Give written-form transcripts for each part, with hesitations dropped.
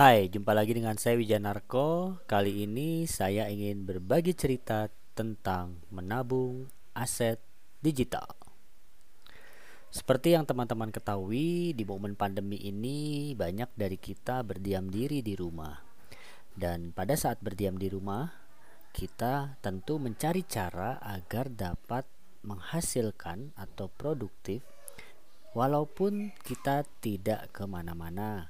Hai, jumpa lagi dengan saya Wijanarko. Kali ini saya ingin berbagi cerita tentang menabung aset digital. Seperti yang teman-teman ketahui, di momen pandemi ini banyak dari kita berdiam diri di rumah. Dan pada saat berdiam di rumah, kita tentu mencari cara agar dapat menghasilkan atau produktif walaupun kita tidak kemana-mana.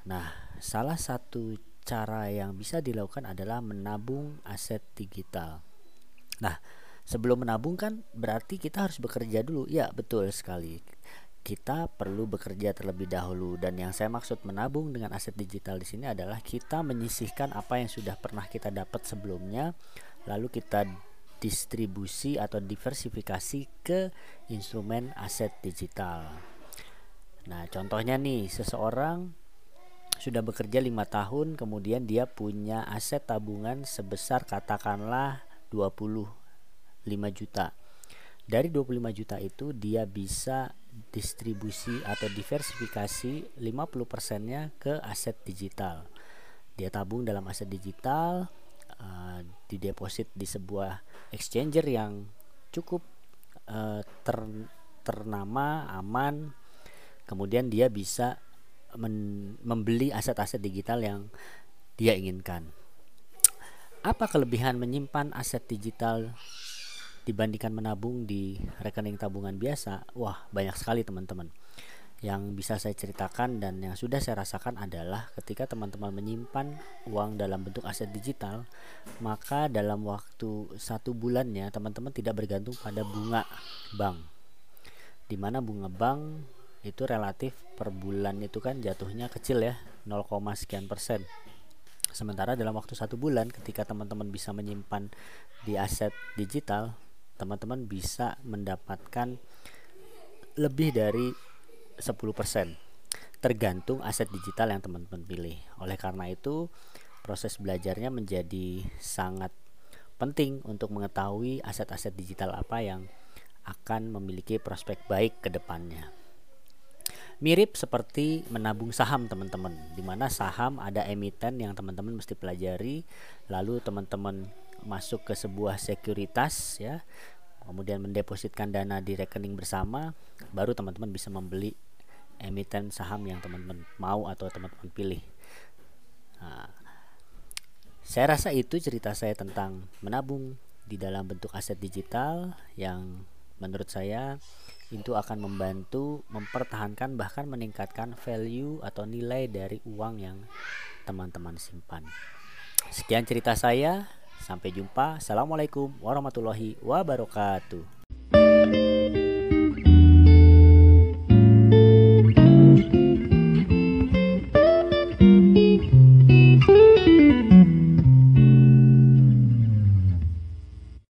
Nah, salah satu cara yang bisa dilakukan adalah menabung aset digital. Nah, sebelum menabung kan berarti kita harus bekerja dulu. Ya, betul sekali. Kita perlu bekerja terlebih dahulu, dan yang saya maksud menabung dengan aset digital di sini adalah kita menyisihkan apa yang sudah pernah kita dapat sebelumnya, lalu kita distribusi atau diversifikasi ke instrumen aset digital. Nah, contohnya nih, seseorang sudah bekerja 5 tahun, kemudian dia punya aset tabungan sebesar katakanlah 25 juta. Dari 25 juta itu dia bisa distribusi atau diversifikasi 50%-nya ke aset digital. Dia tabung dalam aset digital, di deposit di sebuah exchanger yang cukup ternama, aman. Kemudian dia bisa membeli aset-aset digital yang dia inginkan. Apa kelebihan menyimpan aset digital dibandingkan menabung di rekening tabungan biasa? Wah, banyak sekali teman-teman. Yang bisa saya ceritakan dan yang sudah saya rasakan adalah ketika teman-teman menyimpan uang dalam bentuk aset digital, maka dalam waktu 1 bulannya teman-teman tidak bergantung pada bunga bank, dimana bunga bank itu relatif per bulan itu kan jatuhnya kecil ya, 0,sekian%. Sementara dalam waktu 1 bulan ketika teman-teman bisa menyimpan di aset digital, teman-teman bisa mendapatkan lebih dari 10% tergantung aset digital yang teman-teman pilih. Oleh karena itu, proses belajarnya menjadi sangat penting untuk mengetahui aset-aset digital apa yang akan memiliki prospek baik ke depannya. Mirip seperti menabung saham teman-teman, dimana saham ada emiten yang teman-teman mesti pelajari, lalu teman-teman masuk ke sebuah sekuritas ya, kemudian mendepositkan dana di rekening bersama, baru teman-teman bisa membeli emiten saham yang teman-teman mau atau teman-teman pilih. Nah, saya rasa itu cerita saya tentang menabung di dalam bentuk aset digital yang menurut saya itu akan membantu mempertahankan bahkan meningkatkan value atau nilai dari uang yang teman-teman simpan. Sekian cerita saya, sampai jumpa. Assalamualaikum warahmatullahi wabarakatuh.